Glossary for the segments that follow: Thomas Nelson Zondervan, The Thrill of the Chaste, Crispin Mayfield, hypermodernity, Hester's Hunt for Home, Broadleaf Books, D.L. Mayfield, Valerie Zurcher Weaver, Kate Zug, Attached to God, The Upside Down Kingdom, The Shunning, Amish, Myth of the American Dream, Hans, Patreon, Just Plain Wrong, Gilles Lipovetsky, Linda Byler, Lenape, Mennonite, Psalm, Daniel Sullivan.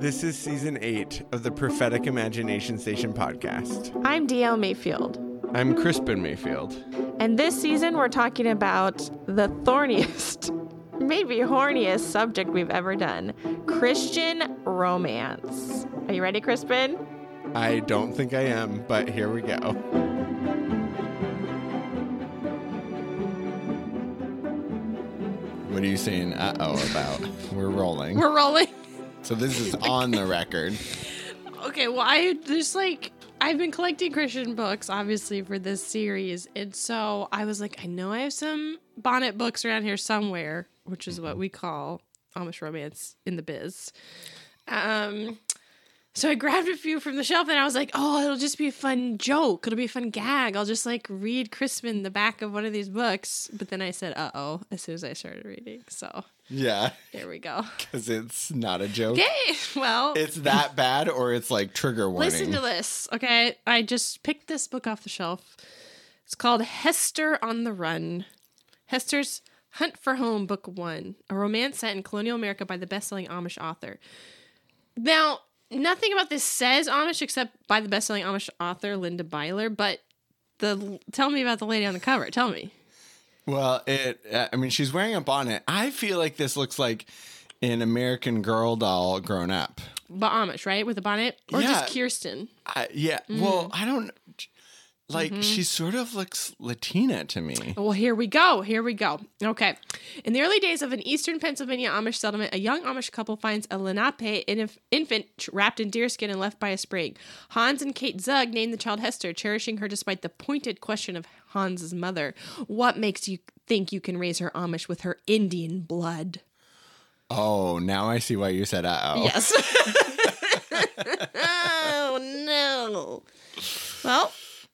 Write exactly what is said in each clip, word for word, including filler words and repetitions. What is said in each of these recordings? This is season eight of the Prophetic Imagination Station podcast. I'm D L Mayfield. I'm Crispin Mayfield. And this season we're talking about the thorniest, maybe horniest subject we've ever done, Christian romance. Are you ready, Crispin? I don't think I am, but here we go. What are you saying uh-oh about? We're rolling. We're rolling. So this is on the record. Okay, well, I just like... I've been collecting Christian books, obviously, for this series. And so I was like, I know I have some bonnet books around here somewhere, which is what we call Amish romance in the biz. Um, so I grabbed a few from the shelf and I was like, oh, it'll just be a fun joke. It'll be a fun gag. I'll just like read Crispin the back of one of these books. But then I said, uh-oh, as soon as I started reading. So yeah, there we go. Because it's not a joke. Okay, well. It's that bad or it's like trigger warning. Listen to this, okay? I just picked this book off the shelf. It's called Hester on the Run. Hester's Hunt for Home, Book One. A romance set in colonial America by the best-selling Amish author. Now... nothing about this says Amish except by the best-selling Amish author, Linda Byler, but the tell me about the lady on the cover. Tell me. Well, it. Uh, I mean, she's wearing a bonnet. I feel like this looks like an American Girl doll grown up. But Amish, right? With a bonnet? Or yeah. Just Kirsten? Uh, yeah. Mm-hmm. Well, I don't... Like, mm-hmm. She sort of looks Latina to me. Well, here we go. Here we go. Okay. In the early days of an eastern Pennsylvania Amish settlement, a young Amish couple finds a Lenape inf- infant wrapped in deerskin and left by a spring. Hans and Kate Zug named the child Hester, cherishing her despite the pointed question of Hans's mother. What makes you think you can raise her Amish with her Indian blood? Oh, now I see why you said uh-oh. Yes. Oh, no. Well...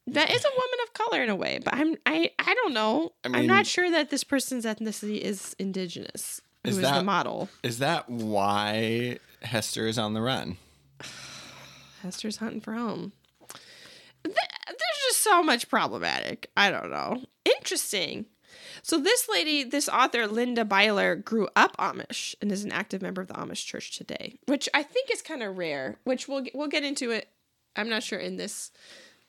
that is a woman of color in a way, but I'm I, I don't know. I mean, I'm not sure that this person's ethnicity is indigenous. Who is, is that, the model? Is that why Hester is on the run? Hester's hunting for home. Th- there's just so much problematic. I don't know. Interesting. So this lady, this author, Linda Byler, grew up Amish and is an active member of the Amish Church today, which I think is kind of rare. Which we'll we'll get into it. I'm not sure in this.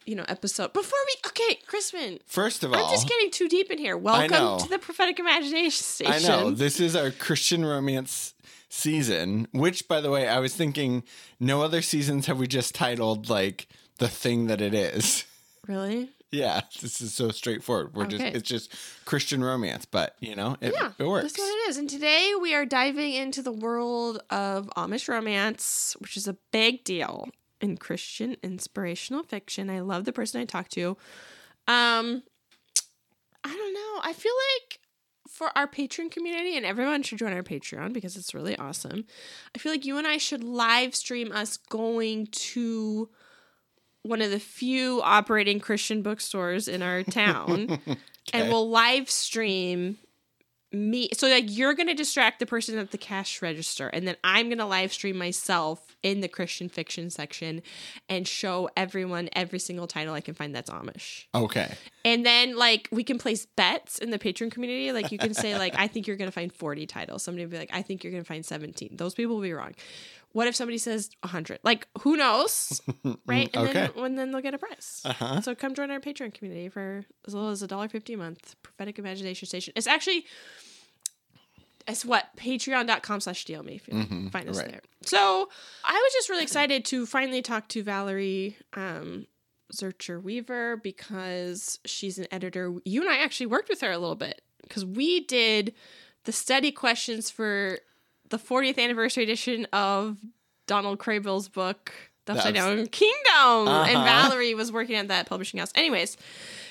You know, episode before we okay, Crispin. First of all, I'm just getting too deep in here. Welcome to the Prophetic Imagination Station. I know this is our Christian romance season, which, by the way, I was thinking, no other seasons have we just titled like the thing that it is. Really? Yeah, this is so straightforward. We're okay. just it's just Christian romance, but you know, it, yeah, it works. That's what it is. And today we are diving into the world of Amish romance, which is a big deal. In Christian inspirational fiction. I love the person I talked to. Um, I don't know. I feel like for our Patreon community, and everyone should join our Patreon because it's really awesome. I feel like you and I should live stream us going to one of the few operating Christian bookstores in our town. Okay. And we'll live stream... me so like you're gonna distract the person at the cash register and then I'm gonna live stream myself in the Christian fiction section and show everyone every single title I can find that's Amish. Okay. And then like we can place bets in the Patreon community. Like you can say like I think you're gonna find forty titles. Somebody will be like I think you're gonna find seventeen. Those people will be wrong. What if somebody says one hundred? Like who knows, right? And okay. then and then they'll get a prize. Uh-huh. So come join our Patreon community for as little as one dollar fifty a month. Prophetic Imagination Station. It's actually it's what patreon.com slash D L Mayfield. Mm-hmm. Find us right. there. So I was just really excited to finally talk to Valerie um, Zurcher Weaver because she's an editor. You and I actually worked with her a little bit because we did the study questions for. The fortieth anniversary edition of Donald Crabill's book, The Upside Down Kingdom. Uh-huh. And Valerie was working at that publishing house. Anyways,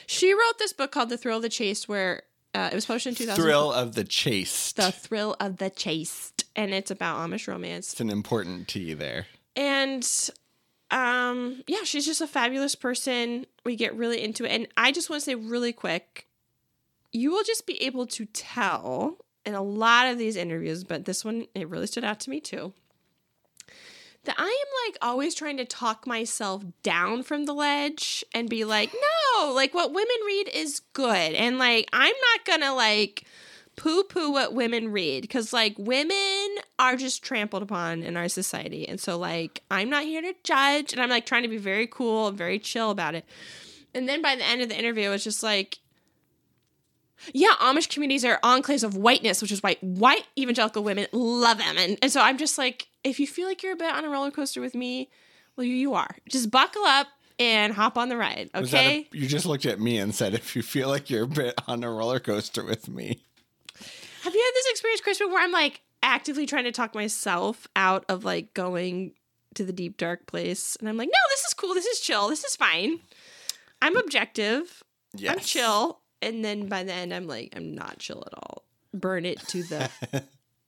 she wrote this book called The Thrill of the Chaste, where uh, it was published in two thousand. Thrill of the Chaste. The Thrill of the Chaste. And it's about Amish romance. It's an important T there. And um, yeah, she's just a fabulous person. We get really into it. And I just want to say really quick, you will just be able to tell... in a lot of these interviews, but this one, it really stood out to me too, that I am like always trying to talk myself down from the ledge and be like, no, like what women read is good. And like, I'm not gonna like poo-poo what women read, because, like, women are just trampled upon in our society. And so, like, I'm not here to judge, and I'm, like, trying to be very cool and very chill about it. And then by the end of the interview, it was just like, yeah, Amish communities are enclaves of whiteness, which is why white evangelical women love them. And, and so I'm just like, if you feel like you're a bit on a roller coaster with me, well, you are. Just buckle up and hop on the ride, okay? A, you just looked at me and said, if you feel like you're a bit on a roller coaster with me. Have you had this experience, Crispin, where I'm, like, actively trying to talk myself out of, like, going to the deep, dark place? And I'm like, no, this is cool. This is chill. This is fine. I'm objective. Yes. I'm chill. And then by the end, I'm like, I'm not chill at all. Burn it to the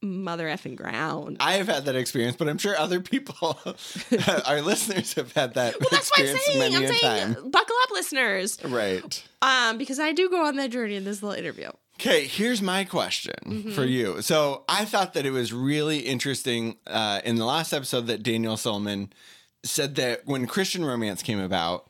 mother effing ground. I have had that experience, but I'm sure other people, our listeners, have had that well, that's experience what I'm saying. many I'm a saying, time. Buckle up, listeners. Right. Um, because I do go on that journey in this little interview. Okay, here's my question mm-hmm. for you. So I thought that it was really interesting uh, in the last episode that Daniel Sullivan said that when Christian romance came about,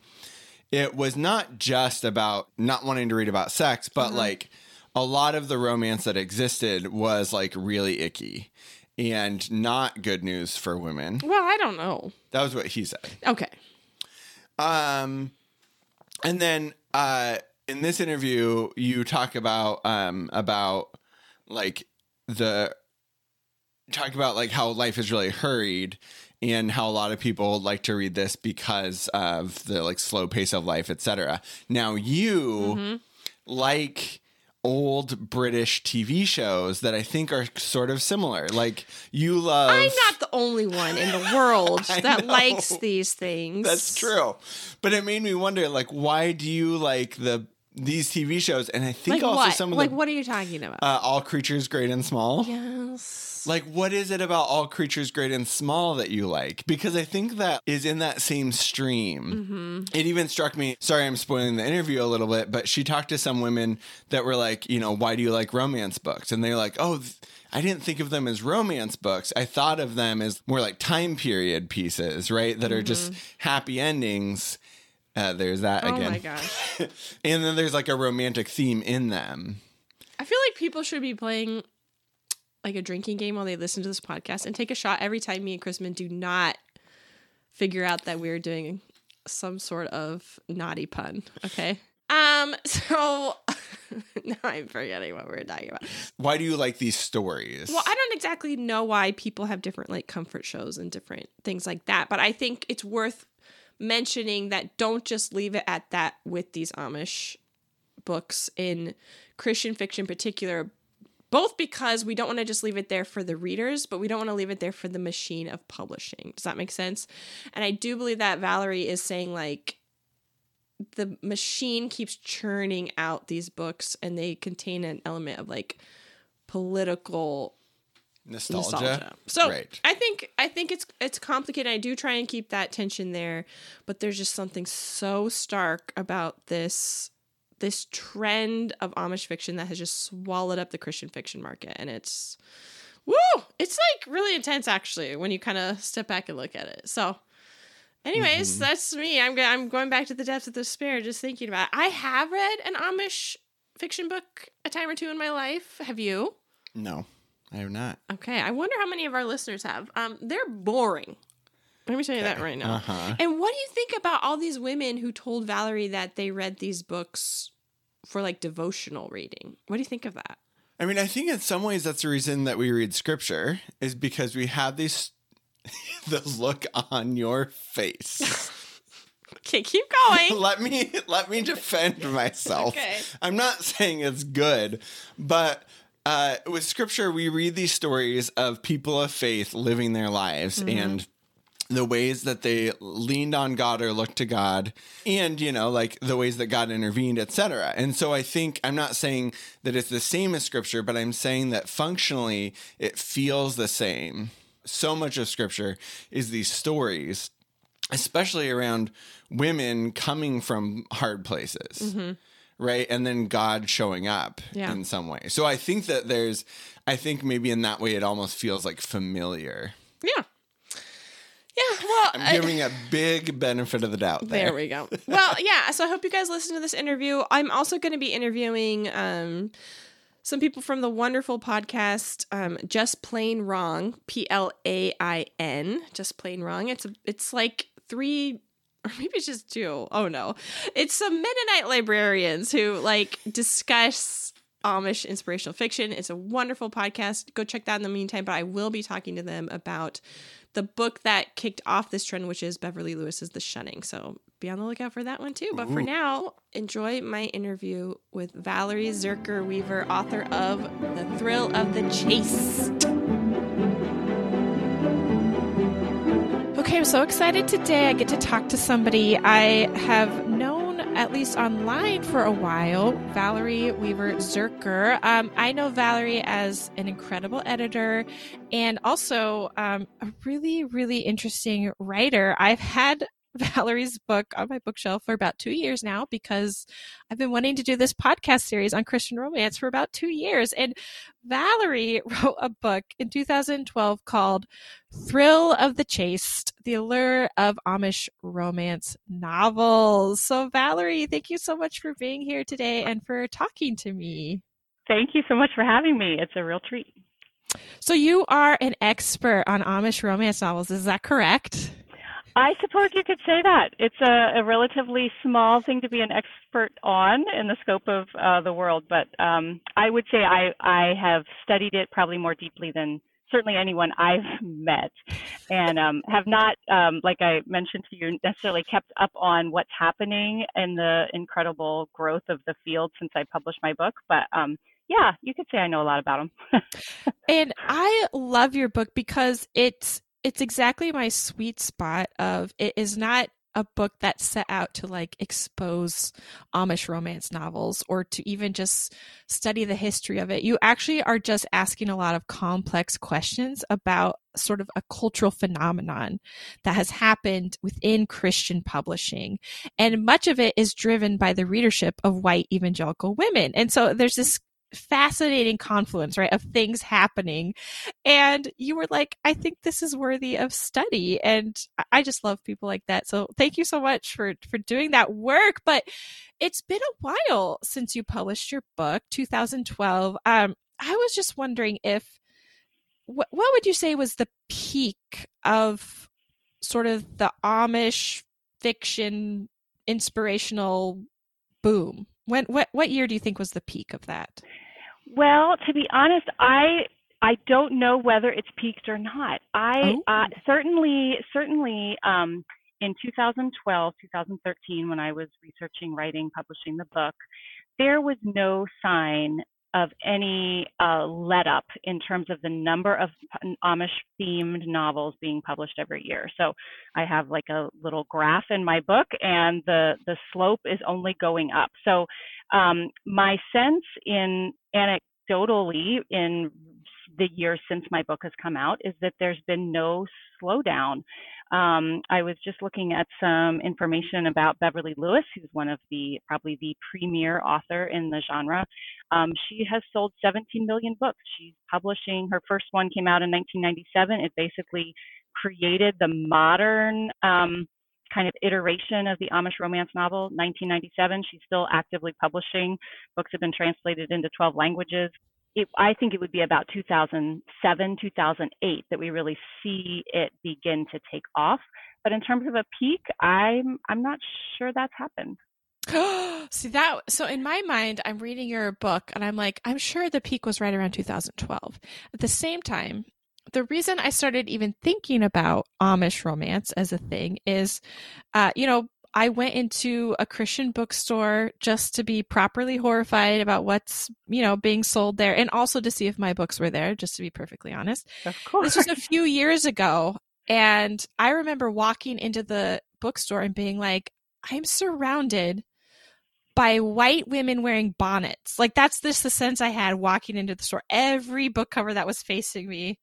it was not just about not wanting to read about sex, but mm-hmm. like a lot of the romance that existed was like really icky and not good news for women. Well, I don't know. That was what he said. Okay. Um, and then uh, in this interview, you talk about um about like the talk about like how life is really hurried. And how a lot of people like to read this because of the like slow pace of life, et cetera. Now you mm-hmm. like old British T V shows that I think are sort of similar. Like you love. I'm not the only one in the world that know. likes these things. That's true, but it made me wonder, like, why do you like the these T V shows? And I think like also what? some of like the, what are you talking about? Uh, All Creatures Great and Small. Yes. Like, what is it about All Creatures Great and Small that you like? Because I think that is in that same stream. Mm-hmm. It even struck me, sorry, I'm spoiling the interview a little bit, but she talked to some women that were like, you know, why do you like romance books? And they're like, oh, th- I didn't think of them as romance books. I thought of them as more like time period pieces, right? That mm-hmm. are just happy endings. Uh, there's that oh again. Oh my gosh. And then there's like a romantic theme in them. I feel like people should be playing like a drinking game while they listen to this podcast and take a shot every time me and Crispin do not figure out that we're doing some sort of naughty pun. Okay. Um, so now I'm forgetting what we were talking about. Why do you like these stories? Well, I don't exactly know why people have different like comfort shows and different things like that, but I think it's worth mentioning that don't just leave it at that with these Amish books in Christian fiction in particular. Both because we don't want to just leave it there for the readers, but we don't want to leave it there for the machine of publishing. Does that make sense? And I do believe that Valerie is saying, like, the machine keeps churning out these books, and they contain an element of, like, political nostalgia. nostalgia. So right. I think I think it's it's complicated. I do try and keep that tension there, but there's just something so stark about this this trend of Amish fiction that has just swallowed up the Christian fiction market. And it's, woo, it's like really intense actually when you kind of step back and look at it. So anyways, mm-hmm. that's me. I'm, go- I'm going back to the depths of despair, just thinking about it. I have read an Amish fiction book a time or two in my life. Have you? No, I have not. Okay. I wonder how many of our listeners have. Um, they're boring. Let me tell you okay. that right now. Uh-huh. And what do you think about all these women who told Valerie that they read these books for like devotional reading? What do you think of that? I mean, I think in some ways that's the reason that we read scripture is because we have these the look on your face. Okay, keep going. let me let me defend myself. Okay. I'm not saying it's good, but uh, with scripture we read these stories of people of faith living their lives mm-hmm. and the ways that they leaned on God or looked to God and, you know, like the ways that God intervened, et cetera. And so I think I'm not saying that it's the same as scripture, but I'm saying that functionally it feels the same. So much of scripture is these stories, especially around women coming from hard places. Mm-hmm. Right. And then God showing up yeah. in some way. So I think that there's I think maybe in that way, it almost feels like familiar. Yeah. Yeah, well, I'm giving I, a big benefit of the doubt there. There we go. Well, yeah, so I hope you guys listen to this interview. I'm also going to be interviewing um, some people from the wonderful podcast, um, Just Plain Wrong, P L A I N, Just Plain Wrong. It's a, it's like three, or maybe it's just two. Oh, no. It's some Mennonite librarians who, like, discuss Amish inspirational fiction. It's a wonderful podcast. Go check that in the meantime, but I will be talking to them about the book that kicked off this trend, which is Beverly Lewis's The Shunning. So be on the lookout for that one too. But Ooh. for now, enjoy my interview with Valerie Zurcher Weaver, author of The Thrill of the Chaste. Okay, I'm so excited today. I get to talk to somebody I have known, at least online, for a while, Valerie Weaver Zurcher. Um, I know Valerie as an incredible editor and also um, a really, really interesting writer. I've had Valerie's book on my bookshelf for about two years now because I've been wanting to do this podcast series on Christian romance for about two years. And Valerie wrote a book in two thousand twelve called Thrill of the Chaste, The Allure of Amish Romance Novels. So Valerie, thank you so much for being here today and for talking to me. Thank you so much for having me. It's a real treat. So you are an expert on Amish romance novels. Is that correct? I suppose you could say that. It's a, a relatively small thing to be an expert on in the scope of uh, the world, but um, I would say I, I have studied it probably more deeply than certainly anyone I've met, and um, have not, um, like I mentioned to you, necessarily kept up on what's happening and the incredible growth of the field since I published my book, but um, yeah, you could say I know a lot about them. And I love your book because it's It's exactly my sweet spot of it is not a book that's set out to like expose Amish romance novels or to even just study the history of it. You actually are just asking a lot of complex questions about sort of a cultural phenomenon that has happened within Christian publishing. And much of it is driven by the readership of white evangelical women. And so there's this fascinating confluence, right, of things happening. And you were like, I think this is worthy of study. And I just love people like that. So thank you so much for, for doing that work. But it's been a while since you published your book, two thousand twelve. Um, I was just wondering if, what, what would you say was the peak of sort of the Amish fiction inspirational boom? When, what what year do you think was the peak of that? Well, to be honest, I I don't know whether it's peaked or not. I oh. uh, certainly certainly um, in two thousand twelve, two thousand thirteen, when I was researching, writing, publishing the book, there was no sign of any uh, let up in terms of the number of Amish-themed novels being published every year. So I have like a little graph in my book, and the, the slope is only going up. So um, my sense, in anecdotally, in the years since my book has come out, is that there's been no slowdown. Um, I was just looking at some information about Beverly Lewis, who's one of the, probably the premier author in the genre. Um, she has sold seventeen million books. She's publishing, her first one came out in nineteen ninety-seven. It basically created the modern um, kind of iteration of the Amish romance novel, nineteen ninety-seven. She's still actively publishing. Books have been translated into twelve languages. It, I think it would be about two thousand seven, two thousand eight that we really see it begin to take off. But in terms of a peak, I'm I'm not sure that's happened. See that? So in my mind, I'm reading your book and I'm like, I'm sure the peak was right around two thousand twelve. At the same time, the reason I started even thinking about Amish romance as a thing is, uh, you know, I went into a Christian bookstore just to be properly horrified about what's, you know, being sold there, and also to see if my books were there, just to be perfectly honest. Of course. This was a few years ago. And I remember walking into the bookstore and being like, I'm surrounded by white women wearing bonnets. Like, that's just the sense I had walking into the store. Every book cover that was facing me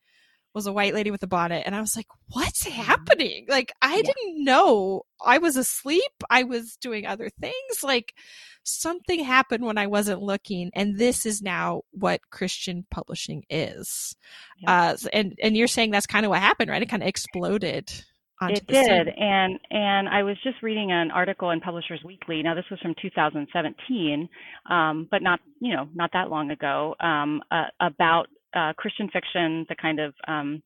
was a white lady with a bonnet. And I was like, what's happening? Like, I yeah. didn't know. I was asleep. I was doing other things. Like, something happened when I wasn't looking. And this is now what Christian publishing is. Yeah. Uh, and, and you're saying that's kind of what happened, right? It kind of exploded. onto it the scene. It did, and and I was just reading an article in Publishers Weekly. Now, this was from two thousand seventeen, um, but not you know not that long ago, um, uh, about uh, Christian fiction, the kind of um,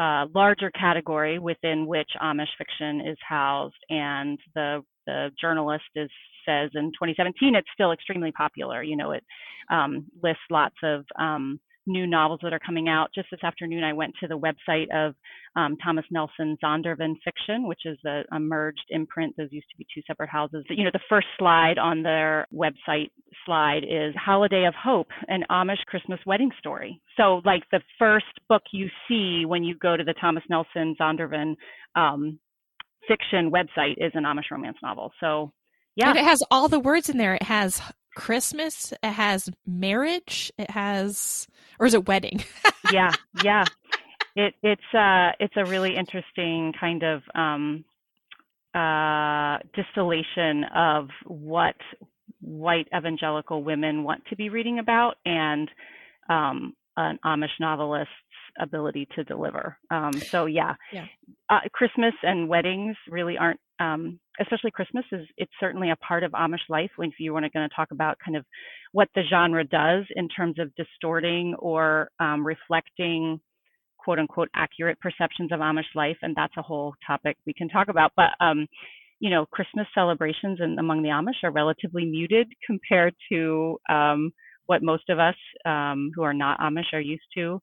uh, larger category within which Amish fiction is housed, and the the journalist is. Says in twenty seventeen, it's still extremely popular. You know, it um, lists lots of um, new novels that are coming out. Just this afternoon, I went to the website of um, Thomas Nelson Zondervan Fiction, which is a, a merged imprint. Those used to be two separate houses. You know, the first slide on their website slide is Holiday of Hope, an Amish Christmas wedding story. So like the first book you see when you go to the Thomas Nelson Zondervan um, Fiction website is an Amish romance novel. So yeah. And it has all the words in there. It has Christmas, it has marriage, it has, or is it wedding? yeah, yeah. It, it's, uh, it's a really interesting kind of um, uh, distillation of what white evangelical women want to be reading about and um, an Amish novelist's ability to deliver. Um, so yeah, yeah. Uh, Christmas and weddings really aren't, Um, especially Christmas is it's certainly a part of Amish life. When if you want to going to talk about kind of what the genre does in terms of distorting or um, reflecting quote unquote accurate perceptions of Amish life, and that's a whole topic we can talk about. But um, you know, Christmas celebrations and among the Amish are relatively muted compared to um, what most of us um, who are not Amish are used to.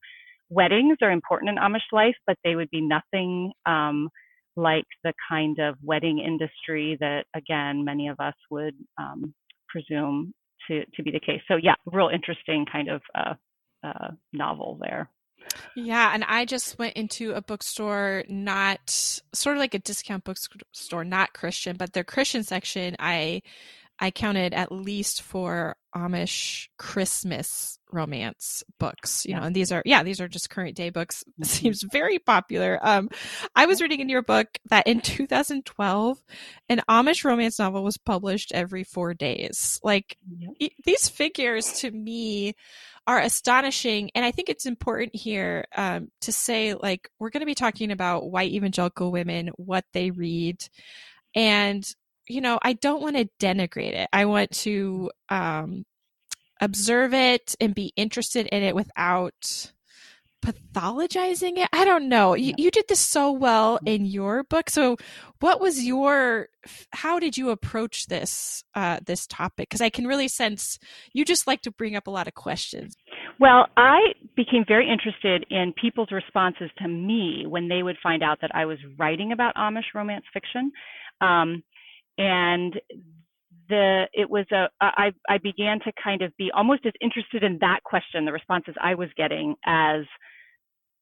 Weddings are important in Amish life, but they would be nothing. Um, like the kind of wedding industry that, again, many of us would um, presume to, to be the case. So yeah, real interesting kind of uh, uh, novel there. Yeah. And I just went into a bookstore, not sort of like a discount bookstore, not Christian, but their Christian section, I I counted at least four Amish Christmas romance books, you yeah. know, and these are, yeah, these are just current day books. It seems very popular. Um, I was reading in your book that in two thousand twelve, an Amish romance novel was published every four days. Like yeah. e- these figures to me are astonishing. And I think it's important here um, to say, like, we're going to be talking about white evangelical women, what they read, and you know, I don't want to denigrate it. I want to um, observe it and be interested in it without pathologizing it. I don't know. You, you did this so well in your book. So what was your, how did you approach this, uh, this topic? Because I can really sense you just like to bring up a lot of questions. Well, I became very interested in people's responses to me when they would find out that I was writing about Amish romance fiction. Um, And the it was a I I began to kind of be almost as interested in that question, the responses I was getting, as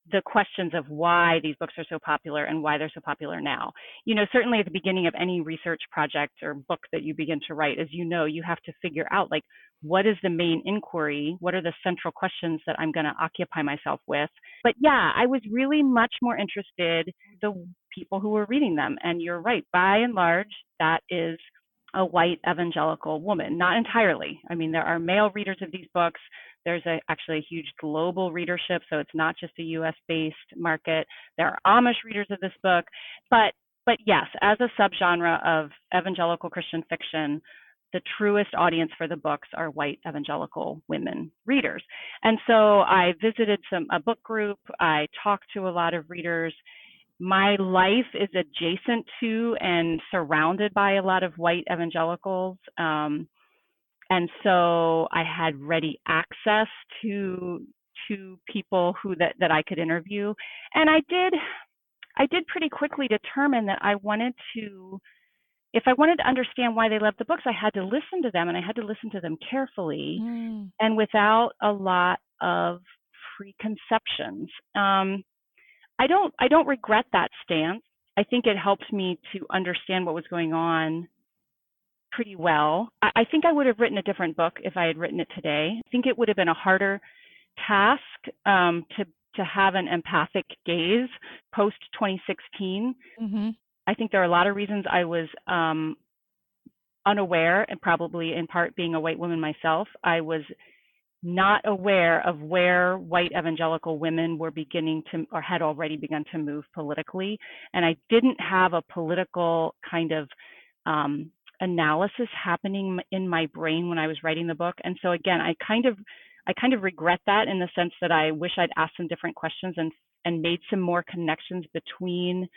the questions of why these books are so popular and why they're so popular now. You know, certainly at the beginning of any research project or book that you begin to write, as you know, you have to figure out, like, what is the main inquiry? What are the central questions that I'm going to occupy myself with? But yeah, I was really much more interested in the people who were reading them. And you're right, by and large, that is a white evangelical woman. Not entirely. I mean, there are male readers of these books. There's a, actually a huge global readership, so it's not just a U S-based market. There are Amish readers of this book. But but yes, as a subgenre of evangelical Christian fiction, the truest audience for the books are white evangelical women readers. And so I visited some a book group. I talked to a lot of readers. My life is adjacent to and surrounded by a lot of white evangelicals. Um, and so I had ready access to to people who that, that I could interview. And I did I did pretty quickly determine that I wanted to, if I wanted to understand why they loved the books, I had to listen to them, and I had to listen to them carefully mm. and without a lot of preconceptions. Um, I don't I don't regret that stance. I think it helped me to understand what was going on pretty well. I, I think I would have written a different book if I had written it today. I think it would have been a harder task um, to to have an empathic gaze post twenty sixteen. Mm-hmm. I think there are a lot of reasons I was um, unaware, and probably in part being a white woman myself, I was not aware of where white evangelical women were beginning to, or had already begun to move politically. And I didn't have a political kind of um, analysis happening in my brain when I was writing the book. And so again, I kind of, I kind of regret that, in the sense that I wish I'd asked some different questions and and made some more connections between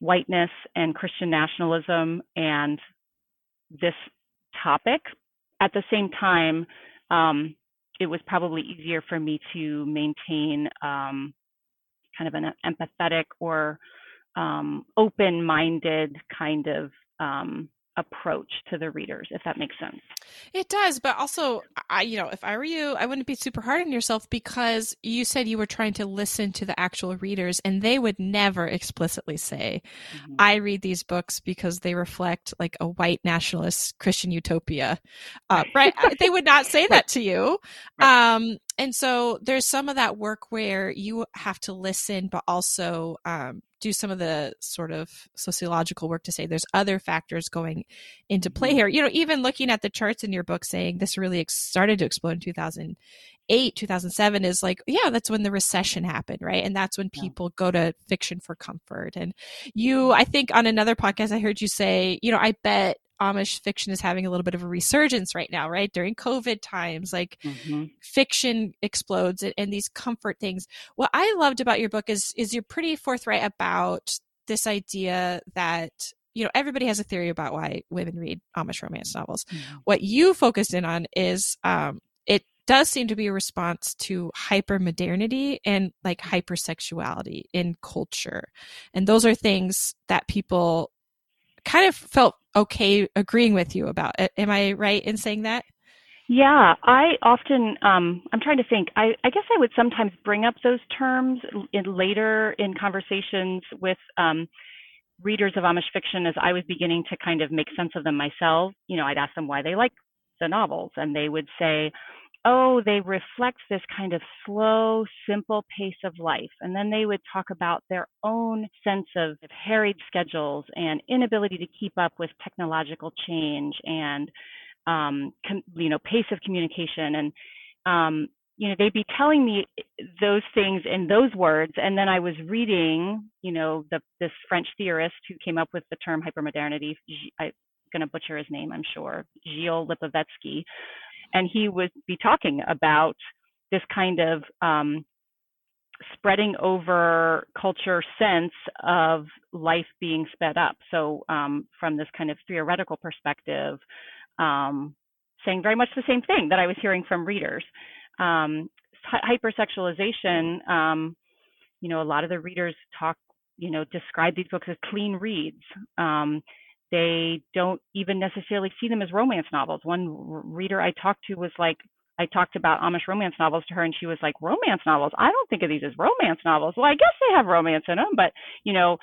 whiteness and Christian nationalism and this topic. At the same time, um, it was probably easier for me to maintain um, kind of an empathetic or um, open-minded kind of um, approach to the readers, if that makes sense. It does. But also, I, you know, if I were you, I wouldn't be super hard on yourself, because you said you were trying to listen to the actual readers, and they would never explicitly say, mm-hmm. I read these books because they reflect like a white nationalist Christian utopia. Uh, right. They would not say that to you. Right. Um, and so there's some of that work where you have to listen, but also, um, do some of the sort of sociological work to say there's other factors going into play here. You know, even looking at the charts in your book saying this really ex- started to explode in two thousand eight, two thousand seven is like, yeah, that's when the recession happened, right? And that's when people yeah. go to fiction for comfort. And you, I think on another podcast, I heard you say, you know, I bet Amish fiction is having a little bit of a resurgence right now, right? During COVID times, like mm-hmm. fiction explodes, and, and these comfort things. What I loved about your book is, is you're pretty forthright about this idea that, you know, everybody has a theory about why women read Amish romance novels. Mm-hmm. What you focused in on is, um, it does seem to be a response to hypermodernity and like hypersexuality in culture. And those are things that people kind of felt okay agreeing with you about. Am I right in saying that? Yeah, I often, um, I'm trying to think, I, I guess I would sometimes bring up those terms in later in conversations with um, readers of Amish fiction as I was beginning to kind of make sense of them myself. You know, I'd ask them why they like the novels, and they would say, oh, they reflect this kind of slow, simple pace of life. And then they would talk about their own sense of harried schedules and inability to keep up with technological change and, um, com- you know, pace of communication. And, um, you know, they'd be telling me those things in those words. And then I was reading, you know, the, this French theorist who came up with the term hypermodernity. I'm going to butcher his name, I'm sure, Gilles Lipovetsky. And he would be talking about this kind of um, spreading over culture sense of life being sped up. So um, from this kind of theoretical perspective, um, saying very much the same thing that I was hearing from readers. Um, hypersexualization, um, you know, a lot of the readers talk, you know, describe these books as clean reads. Um, They don't even necessarily see them as romance novels. One reader I talked to was like, I talked about Amish romance novels to her, and she was like, romance novels? I don't think of these as romance novels. Well, I guess they have romance in them, but you know,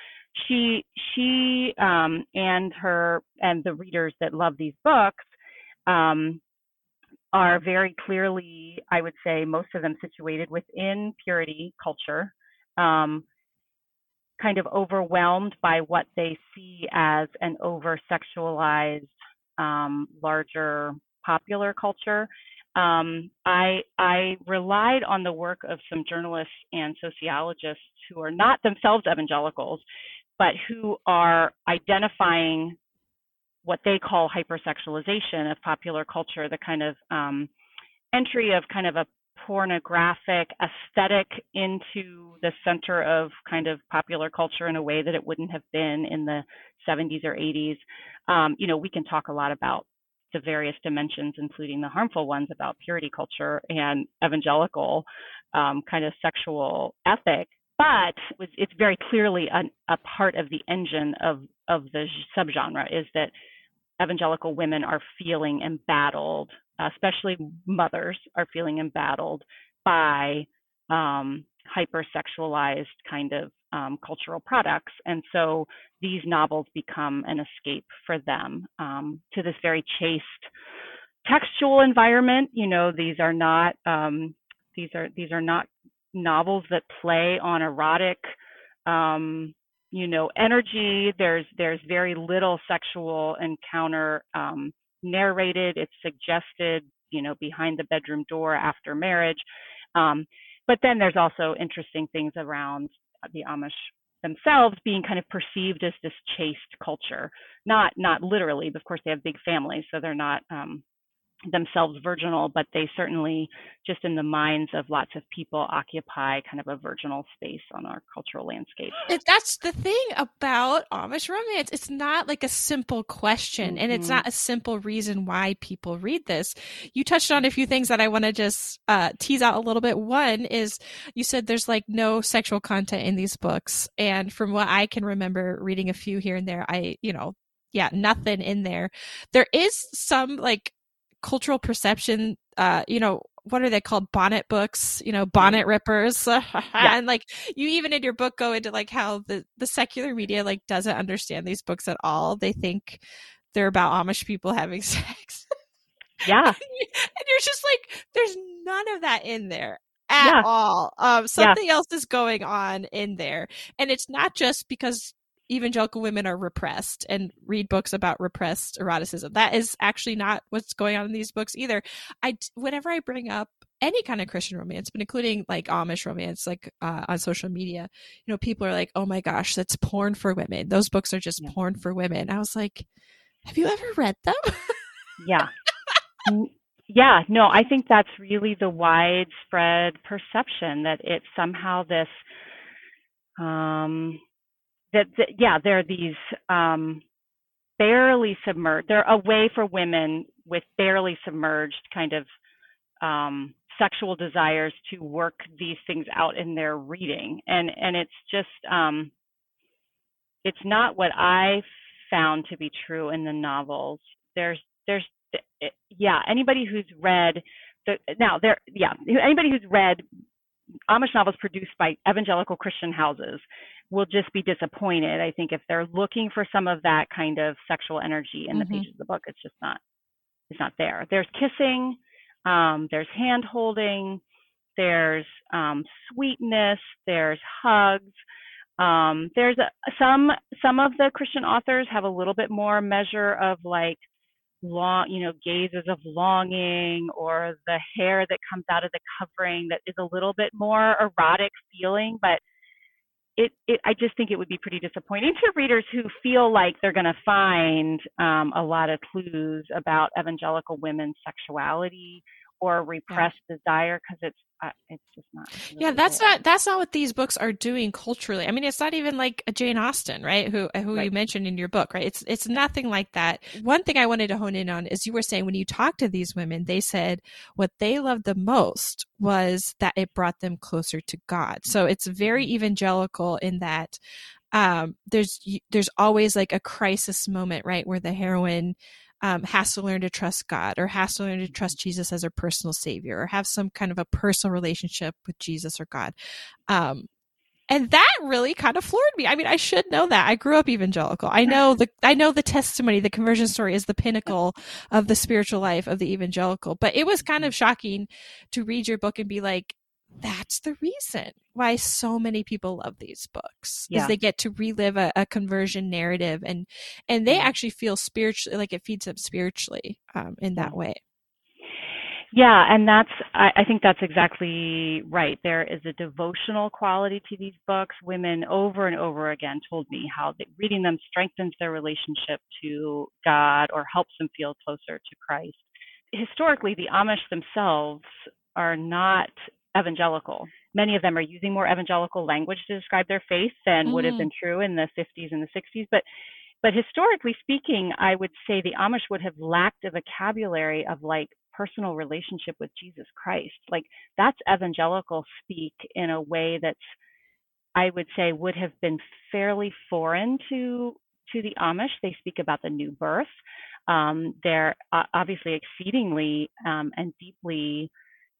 she she um, and her and the readers that love these books um, are very clearly, I would say, most of them situated within purity culture. Um, kind of overwhelmed by what they see as an over-sexualized, um, larger popular culture. Um, I, I relied on the work of some journalists and sociologists who are not themselves evangelicals, but who are identifying what they call hypersexualization of popular culture, the kind of um, entry of kind of a pornographic aesthetic into the center of kind of popular culture in a way that it wouldn't have been in the seventies or eighties. Um, you know, we can talk a lot about the various dimensions, including the harmful ones about purity culture and evangelical um, kind of sexual ethic, but it's very clearly an, a part of the engine of, of the subgenre is that evangelical women are feeling embattled, especially mothers are feeling embattled by um, hypersexualized kind of um, cultural products. And so these novels become an escape for them um, to this very chaste textual environment. You know, these are not, um, these are, these are not novels that play on erotic, um, you know, energy. There's, there's very little sexual encounter um, narrated. It's suggested you know, behind the bedroom door after marriage. Um, but then there's also interesting things around the Amish themselves being kind of perceived as this chaste culture, not not literally, but of course they have big families, so they're not um, themselves virginal, but they certainly, just in the minds of lots of people, occupy kind of a virginal space on our cultural landscape. That's the thing about Amish romance. It's not like a simple question, mm-hmm. and it's not a simple reason why people read this. You touched on a few things that I want to just uh, tease out a little bit. One is, you said there's like no sexual content in these books, and from what I can remember reading a few here and there, I, you know, yeah, nothing in there. There is some like cultural perception, uh, you know, what are they called? Bonnet books, you know, bonnet rippers. Yeah. And like, you even in your book go into like how the, the secular media like doesn't understand these books at all. They think they're about Amish people having sex. Yeah. And you're just like, there's none of that in there at yeah. all. Um, something yeah. else is going on in there. And it's not just because evangelical women are repressed and read books about repressed eroticism. That is actually not what's going on in these books either. I, whenever I bring up any kind of Christian romance, but including like Amish romance, like uh, on social media, you know, people are like, oh my gosh, that's porn for women. Those books are just yeah. porn for women. I was like, have you ever read them? Yeah. Yeah. No, I think that's really the widespread perception, that it's somehow this, um, That, that yeah, there are these um, barely submerged. They're a way for women with barely submerged kind of um, sexual desires to work these things out in their reading, and and it's just um, it's not what I found to be true in the novels. There's there's it, yeah anybody who's read the, now there yeah anybody who's read Amish novels produced by evangelical Christian houses will just be disappointed, I think, if they're looking for some of that kind of sexual energy in the mm-hmm. pages of the book. It's just not, it's not there. There's kissing, um, there's hand holding, there's um, sweetness, there's hugs. Um, there's a, some, some of the Christian authors have a little bit more measure of like long, you know, gazes of longing, or the hair that comes out of the covering that is a little bit more erotic feeling, but it, it I just think it would be pretty disappointing to readers who feel like they're going to find um, a lot of clues about evangelical women's sexuality or repressed yeah. desire, because it's uh, it's just not really yeah that's good. not that's not what these books are doing culturally. I mean, it's not even like a Jane Austen, right, who who right. you mentioned in your book, right? It's it's nothing like that. One thing I wanted to hone in on is, you were saying when you talked to these women, they said what they loved the most was that it brought them closer to God. So it's very evangelical in that um, there's there's always like a crisis moment, right, where the heroine Um, has to learn to trust God, or has to learn to trust Jesus as her personal savior, or have some kind of a personal relationship with Jesus or God. Um, and that really kind of floored me. I mean, I should know that. I grew up evangelical. I know the, I know the testimony, the conversion story is the pinnacle of the spiritual life of the evangelical, but it was kind of shocking to read your book and be like, that's the reason why so many people love these books, yeah. is they get to relive a, a conversion narrative, and and they actually feel spiritually, like it feeds them spiritually um, in that way. Yeah, and that's I, I think that's exactly right. There is a devotional quality to these books. Women over and over again told me how they, reading them strengthens their relationship to God, or helps them feel closer to Christ. Historically, the Amish themselves are not evangelical. Many of them are using more evangelical language to describe their faith than mm-hmm. would have been true in the fifties and the sixties. But, but historically speaking, I would say the Amish would have lacked a vocabulary of like personal relationship with Jesus Christ. Like, that's evangelical speak in a way that's, I would say, would have been fairly foreign to to the Amish. They speak about the new birth. Um, they're uh, obviously exceedingly um, and deeply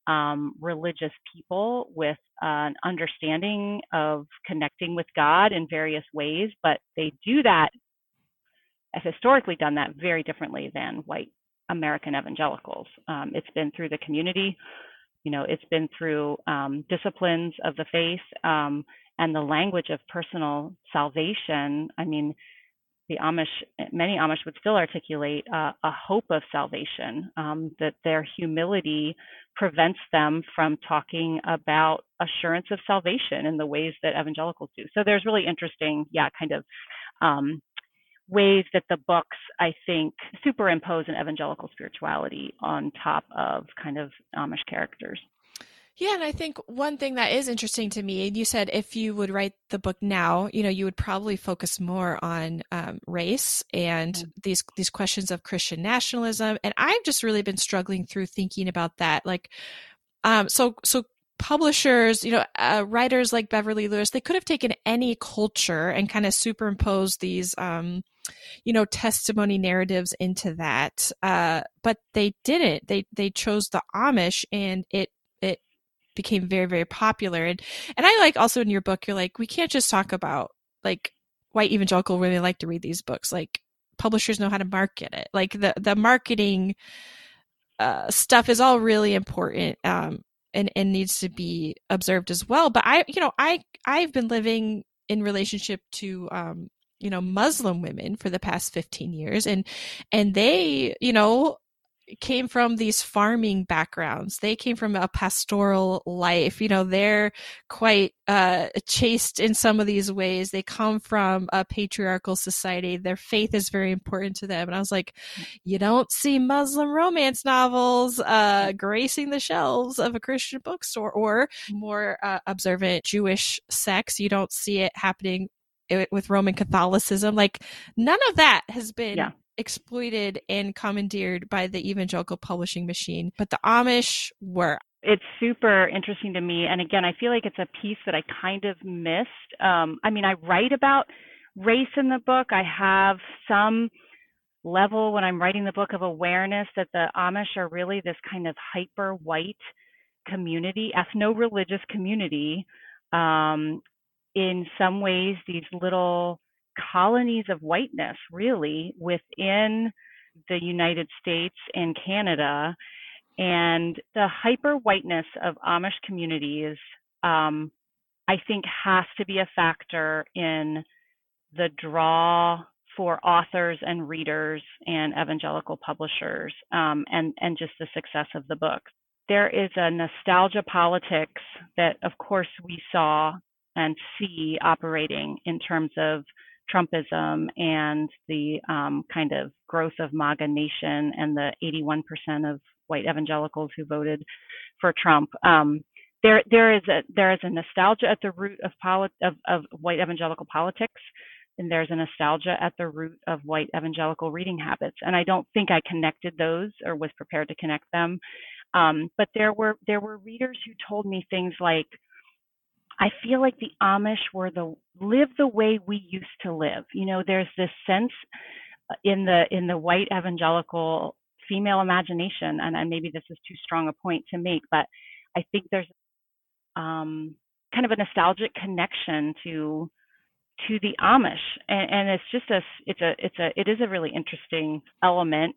Um, religious people with uh, an understanding of connecting with God in various ways, but they do that, have historically done that very differently than white American evangelicals. Um, it's been through the community, you know, it's been through um, disciplines of the faith um, and the language of personal salvation. I mean, the Amish, many Amish would still articulate uh, a hope of salvation, um, that their humility prevents them from talking about assurance of salvation in the ways that evangelicals do. So there's really interesting, yeah, kind of um, ways that the books, I think, superimpose an evangelical spirituality on top of kind of Amish characters. Yeah, and I think one thing that is interesting to me, and you said if you would write the book now, you know, you would probably focus more on um, race and mm-hmm. these these questions of Christian nationalism. And I've just really been struggling through thinking about that. Like, um, so so publishers, you know, uh, writers like Beverly Lewis, they could have taken any culture and kind of superimposed these, um, you know, testimony narratives into that, uh, but they didn't. They they chose the Amish, and it. became very, very popular. And and I like also in your book, you're like, we can't just talk about like white evangelical women like to read these books. Like publishers know how to market it. Like the, the marketing uh, stuff is all really important um, and, and needs to be observed as well. But I, you know, I, I've been living in relationship to, um, you know, Muslim women for the past fifteen years and, and they, you know, came from these farming backgrounds. They came from a pastoral life. You know, they're quite uh, chaste in some of these ways. They come from a patriarchal society. Their faith is very important to them. And I was like, you don't see Muslim romance novels uh, gracing the shelves of a Christian bookstore, or more uh, observant Jewish sects. You don't see it happening with Roman Catholicism. Like none of that has been yeah. exploited and commandeered by the evangelical publishing machine, but the Amish were. It's super interesting to me. And again, I feel like it's a piece that I kind of missed. Um, I mean, I write about race in the book. I have some level when I'm writing the book of awareness that the Amish are really this kind of hyper white community, ethno-religious community. Um, in some ways, these little colonies of whiteness really within the United States and Canada, and the hyper whiteness of Amish communities um, I think has to be a factor in the draw for authors and readers and evangelical publishers um, and and just the success of the book. There is a nostalgia politics that of course we saw and see operating in terms of Trumpism and the um, kind of growth of MAGA Nation and the eighty-one percent of white evangelicals who voted for Trump. Um, there, there is a there is a nostalgia at the root of, polit- of of white evangelical politics, and there's a nostalgia at the root of white evangelical reading habits. And I don't think I connected those or was prepared to connect them. Um, but there were there were readers who told me things like, I feel like the Amish were the live the way we used to live. You know, there's this sense in the in the white evangelical female imagination, and I, maybe this is too strong a point to make, but I think there's um, kind of a nostalgic connection to to the Amish, and, and it's just a it's a it's a it is a really interesting element.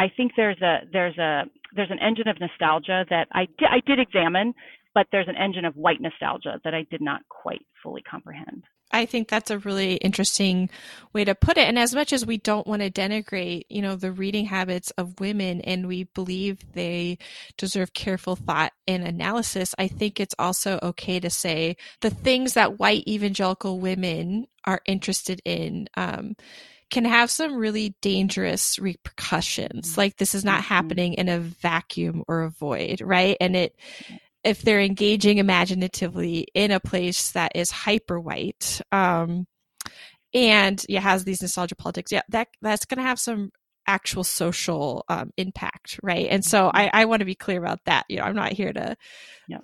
I think there's a there's a there's an engine of nostalgia that I di- I did examine. But there's an engine of white nostalgia that I did not quite fully comprehend. I think that's a really interesting way to put it. And as much as we don't want to denigrate, you know, the reading habits of women, and we believe they deserve careful thought and analysis, I think it's also okay to say the things that white evangelical women are interested in um, can have some really dangerous repercussions. Mm-hmm. Like this is not mm-hmm. happening in a vacuum or a void, right? And it... if they're engaging imaginatively in a place that is hyper white um, and yeah, has these nostalgia politics, yeah, that that's going to have some actual social um, impact, right? And so I, I want to be clear about that. You know, I'm not here to yeah.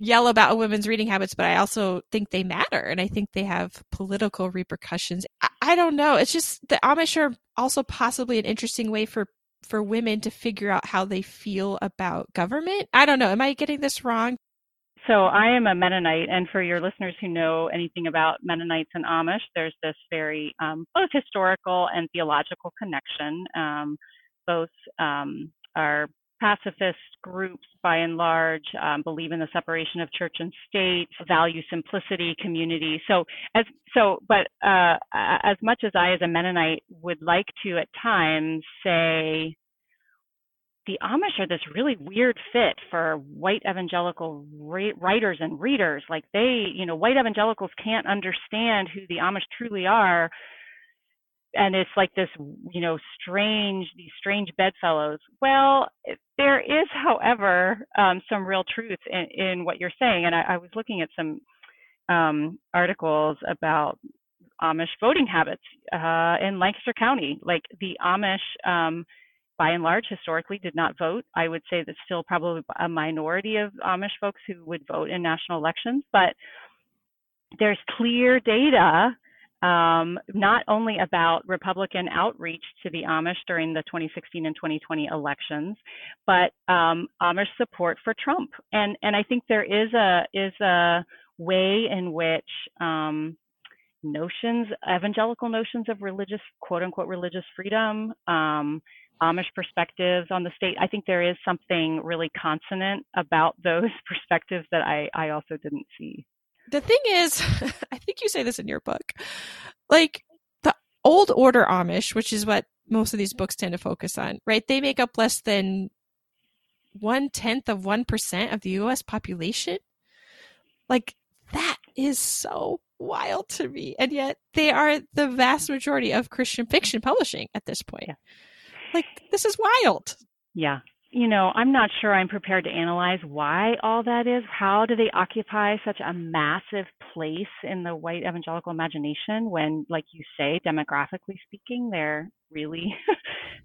yell about women's reading habits, but I also think they matter, and I think they have political repercussions. I, I don't know. It's just the Amish are also possibly an interesting way for for women to figure out how they feel about government. I don't know. Am I getting this wrong? So I am a Mennonite. And for your listeners who know anything about Mennonites and Amish, there's this very um, both historical and theological connection. Um, both um, are pacifist groups, by and large, um, believe in the separation of church and state, value simplicity, community. So, as so, but uh, as much as I, as a Mennonite, would like to at times say, the Amish are this really weird fit for white evangelical ra- writers and readers. Like they, you know, white evangelicals can't understand who the Amish truly are. And it's like this, you know, strange, these strange bedfellows. Well, there is, however, um, some real truth in, in what you're saying. And I, I was looking at some um, articles about Amish voting habits uh, in Lancaster County. Like the Amish, um, by and large, historically did not vote. I would say that's still probably a minority of Amish folks who would vote in national elections. But there's clear data, um, not only about Republican outreach to the Amish during the twenty sixteen and twenty twenty elections, but um, Amish support for Trump. And and I think there is a is a way in which um, notions, evangelical notions of religious, quote unquote, religious freedom, um, Amish perspectives on the state, I think there is something really consonant about those perspectives that I, I also didn't see. The thing is, I think you say this in your book, like the old order Amish, which is what most of these books tend to focus on, right? They make up less than one tenth of one percent of the U S population. Like that is so wild to me. And yet they are the vast majority of Christian fiction publishing at this point. Yeah. Like, this is wild. Yeah. You know, I'm not sure I'm prepared to analyze why all that is. How do they occupy such a massive place in the white evangelical imagination when, like you say, demographically speaking, they're really,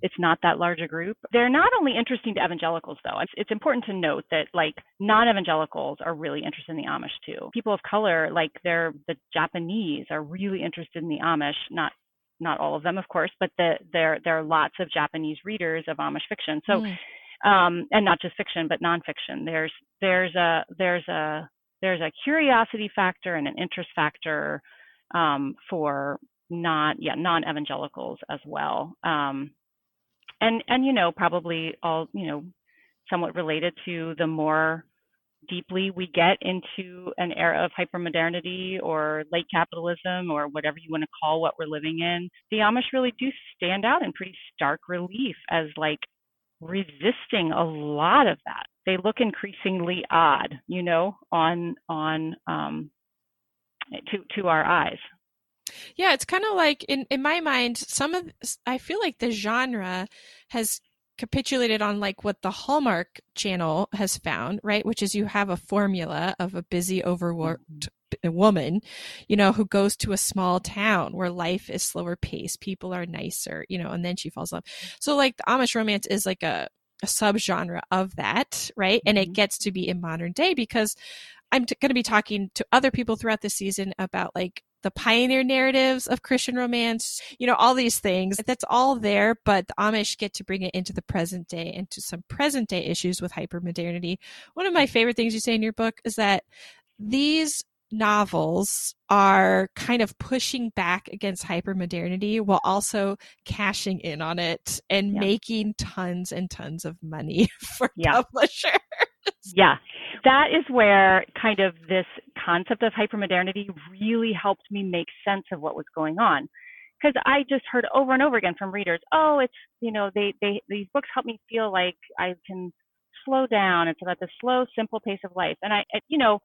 it's not that large a group. They're not only interesting to evangelicals, though. It's, it's important to note that, like, non-evangelicals are really interested in the Amish, too. People of color, like they're, the Japanese are really interested in the Amish, not not all of them, of course, but the, there there are lots of Japanese readers of Amish fiction. So, mm. um, and not just fiction, but nonfiction. There's there's a there's a there's a curiosity factor and an interest factor um, for non yeah non-evangelicals as well. Um, and and you know probably all you know somewhat related to the more deeply we get into an era of hypermodernity or late capitalism or whatever you want to call what we're living in, the Amish really do stand out in pretty stark relief as like resisting a lot of that. They look increasingly odd, you know, on on um, to to our eyes. Yeah, it's kind of like in in my mind, some of I feel like the genre has capitulated on like what the Hallmark Channel has found, right? Which is you have a formula of a busy, overworked mm-hmm. woman, you know, who goes to a small town where life is slower paced, people are nicer, you know, and then she falls in love. So like the Amish romance is like a, a subgenre of that, right? Mm-hmm. And it gets to be in modern day because I'm t- going to be talking to other people throughout this season about like the pioneer narratives of Christian romance, you know, all these things. That's all there, but the Amish get to bring it into the present day and to some present day issues with hypermodernity. One of my favorite things you say in your book is that these novels are kind of pushing back against hypermodernity while also cashing in on it and yeah. making tons and tons of money for yeah. publishers. Yeah, that is where kind of this concept of hypermodernity really helped me make sense of what was going on. Because I just heard over and over again from readers, oh, it's, you know, they, they these books help me feel like I can slow down. It's about the slow, simple pace of life. And I, you know,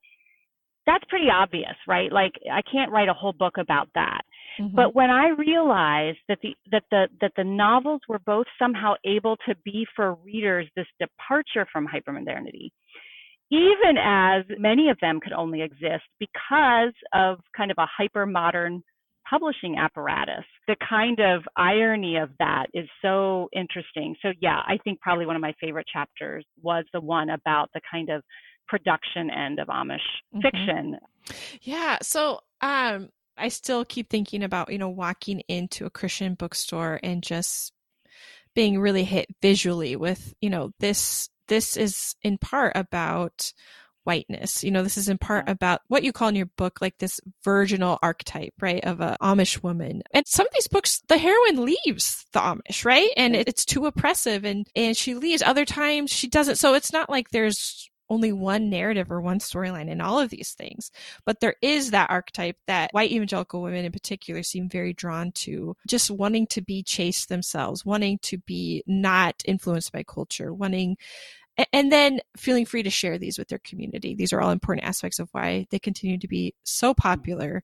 that's pretty obvious, right? Like I can't write a whole book about that. Mm-hmm. But when I realized that the that the that the novels were both somehow able to be for readers this departure from hypermodernity, even as many of them could only exist because of kind of a hypermodern publishing apparatus, the kind of irony of that is so interesting. So yeah, I think probably one of my favorite chapters was the one about the kind of production end of Amish mm-hmm. fiction. Yeah. So um, I still keep thinking about, you know, walking into a Christian bookstore and just being really hit visually with, you know, this, this is in part about whiteness. You know, this is in part about what you call in your book, like this virginal archetype, right, of an Amish woman. And some of these books, the heroine leaves the Amish, right? And it's too oppressive and, and she leaves. Other times she doesn't. So it's not like there's only one narrative or one storyline in all of these things. But there is that archetype that white evangelical women in particular seem very drawn to, just wanting to be chaste themselves, wanting to be not influenced by culture, wanting, and then feeling free to share these with their community. These are all important aspects of why they continue to be so popular.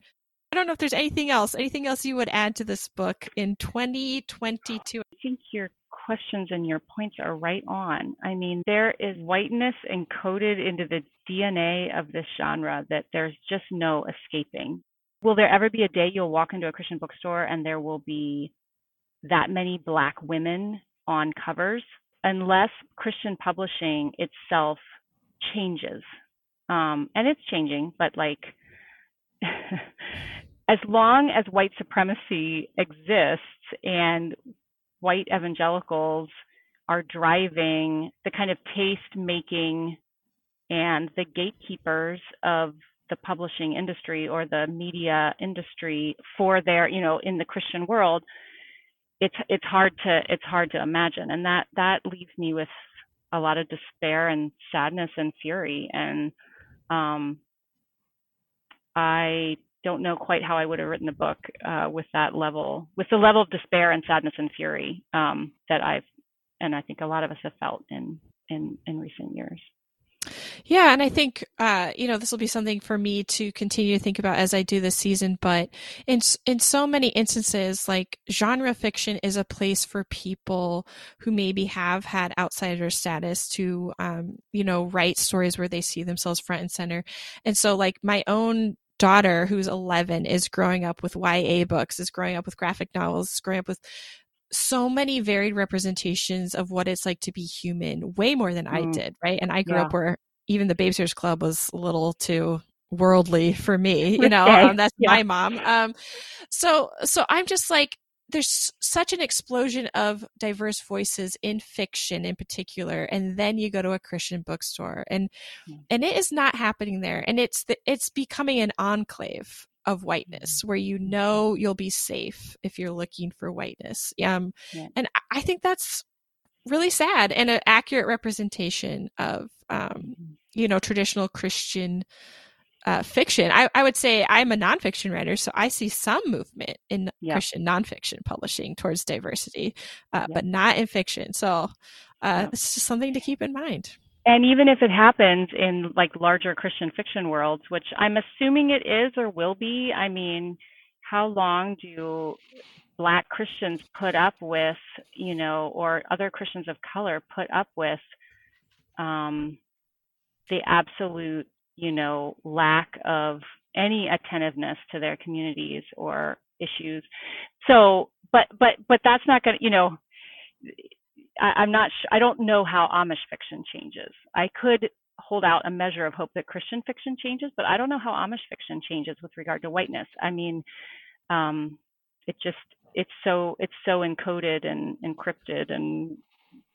I don't know if there's anything else, anything else you would add to this book in twenty twenty-two. I think you're questions and your points are right on. I mean, there is whiteness encoded into the D N A of this genre that there's just no escaping. Will there ever be a day you'll walk into a Christian bookstore and there will be that many Black women on covers? Unless Christian publishing itself changes. Um, and it's changing, but like, as long as white supremacy exists and white evangelicals are driving the kind of taste making and the gatekeepers of the publishing industry or the media industry for their, you know, in the Christian world, it's it's hard to it's hard to imagine. And that that leaves me with a lot of despair and sadness and fury. And um, I don't know quite how I would have written a book uh, with that level, with the level of despair and sadness and fury um, that I've, and I think a lot of us have felt in, in, in recent years. Yeah. And I think, uh, you know, this will be something for me to continue to think about as I do this season. But in in so many instances, like genre fiction is a place for people who maybe have had outsider status to, um, you know, write stories where they see themselves front and center. And so like my own daughter, who's eleven, is growing up with Y A books, is growing up with graphic novels, is growing up with so many varied representations of what it's like to be human, way more than mm. I did, right? And I grew yeah. up where even the Babysitter's Club was a little too worldly for me, you know, um, that's yeah. my mom. Um, so, so I'm just like, there's such an explosion of diverse voices in fiction in particular. And then you go to a Christian bookstore and, yeah. and it is not happening there. And it's the, it's becoming an enclave of whiteness where, you know, you'll be safe if you're looking for whiteness. Um, yeah. And I think that's really sad and an accurate representation of, um, you know, traditional Christian Uh, fiction. I, I would say I'm a nonfiction writer, so I see some movement in yeah. Christian nonfiction publishing towards diversity, uh, yeah. but not in fiction. So uh, yeah. it's just something to keep in mind. And even if it happens in like larger Christian fiction worlds, which I'm assuming it is or will be, I mean, how long do Black Christians put up with, you know, or other Christians of color put up with um, the absolute you know, lack of any attentiveness to their communities or issues. So, but, but, but that's not going to, you know, I, I'm not, sh- I don't know how Amish fiction changes. I could hold out a measure of hope that Christian fiction changes, but I don't know how Amish fiction changes with regard to whiteness. I mean, um, it just, it's so, it's so encoded and encrypted and,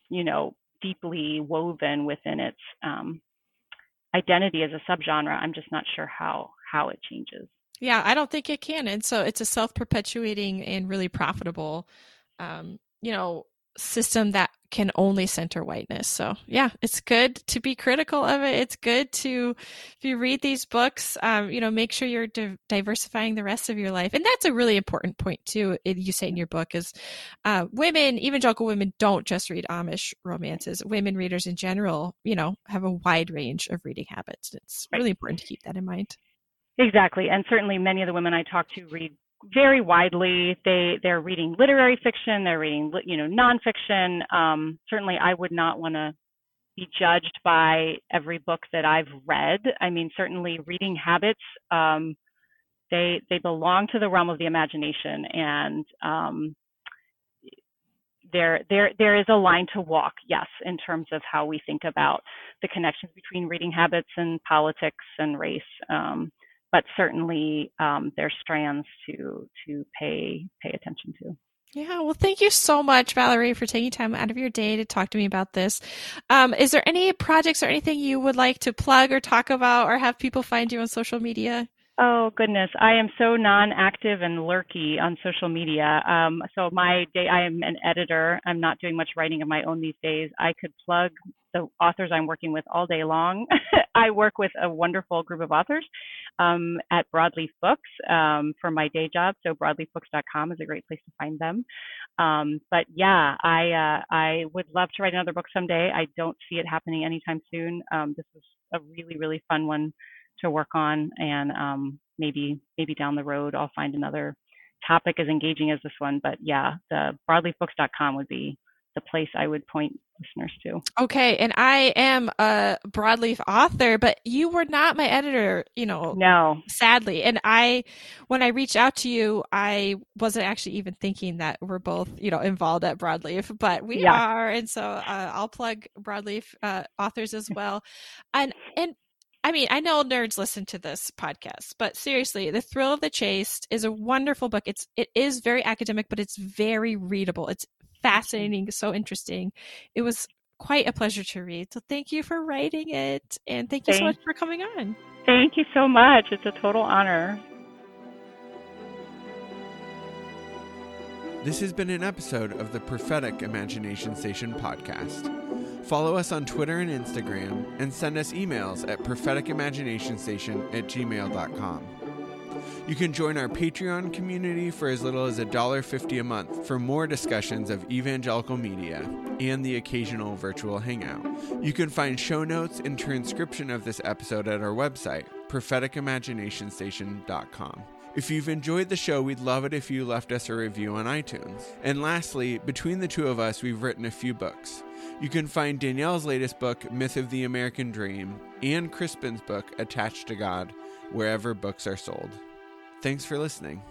you know, deeply woven within its, um, identity as a subgenre. I'm just not sure how how it changes. Yeah, I don't think it can. And so it's a self-perpetuating and really profitable, um, you know, system that can only center whiteness. So yeah, it's good to be critical of it. It's good to, if you read these books, um, you know, make sure you're di- diversifying the rest of your life. And that's a really important point too. You say in your book is uh, women, evangelical women don't just read Amish romances. Women readers in general, you know, have a wide range of reading habits. It's really important to keep that in mind. Exactly. And certainly many of the women I talk to read very widely. They they're reading literary fiction. They're reading, you know, nonfiction. Um, certainly, I would not want to be judged by every book that I've read. I mean, certainly, reading habits um, they they belong to the realm of the imagination, and um, there there there is a line to walk, yes, in terms of how we think about the connections between reading habits and politics and race. Um, But certainly, um, there's strands to to pay pay attention to. Yeah, well, thank you so much, Valerie, for taking time out of your day to talk to me about this. Um, is there any projects or anything you would like to plug or talk about or have people find you on social media? Oh, goodness. I am so non-active and lurky on social media. Um, so my day, I am an editor. I'm not doing much writing of my own these days. I could plug the authors I'm working with all day long. I work with a wonderful group of authors um, at Broadleaf Books um, for my day job. So broadleaf books dot com is a great place to find them. Um, but yeah, I uh, I would love to write another book someday. I don't see it happening anytime soon. Um, this was a really, really fun one to work on, and um, maybe maybe down the road I'll find another topic as engaging as this one. But yeah, the broadleaf books dot com would be the place I would point listeners to. Okay, and I am a Broadleaf author, but you were not my editor, you know. No, sadly. And I, when I reached out to you, I wasn't actually even thinking that we're both, you know, involved at Broadleaf, but we yeah. are. And so uh, I'll plug Broadleaf uh, authors as well, and and. I mean, I know nerds listen to this podcast, but seriously, The Thrill of the Chaste is a wonderful book. It's it is very academic, but it's very readable. It's fascinating, so interesting. It was quite a pleasure to read. So thank you for writing it, and thank you thank, so much for coming on. Thank you so much. It's a total honor. This has been an episode of the Prophetic Imagination Station podcast. Follow us on Twitter and Instagram, and send us emails at prophetic imagination station at gmail dot com. You can join our Patreon community for as little as one dollar fifty a month for more discussions of evangelical media and the occasional virtual hangout. You can find show notes and transcription of this episode at our website, prophetic imagination station dot com. If you've enjoyed the show, we'd love it if you left us a review on iTunes. And lastly, between the two of us, we've written a few books. You can find Danielle's latest book, Myth of the American Dream, and Crispin's book, Attached to God, wherever books are sold. Thanks for listening.